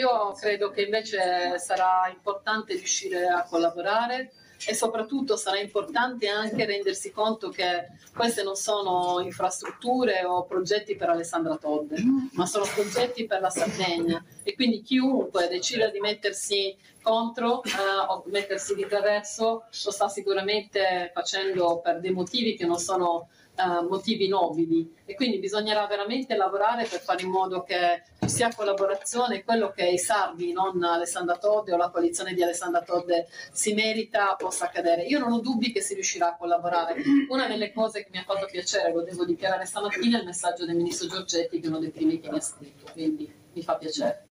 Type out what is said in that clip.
Io credo che invece sarà importante riuscire a collaborare e soprattutto sarà importante anche rendersi conto che queste non sono infrastrutture o progetti per Alessandra Todde, ma sono progetti per la Sardegna, e quindi chiunque decida di mettersi contro o mettersi di traverso lo sta sicuramente facendo per dei motivi che non sono motivi nobili, e quindi bisognerà veramente lavorare per fare in modo che ci sia collaborazione. Quello che i sardi, non Alessandra Todde o la coalizione di Alessandra Todde, si merita possa accadere. Io non ho dubbi che si riuscirà a collaborare. Una delle cose che mi ha fatto piacere, lo devo dichiarare stamattina, è il messaggio del ministro Giorgetti, che è uno dei primi che mi ha scritto, quindi mi fa piacere.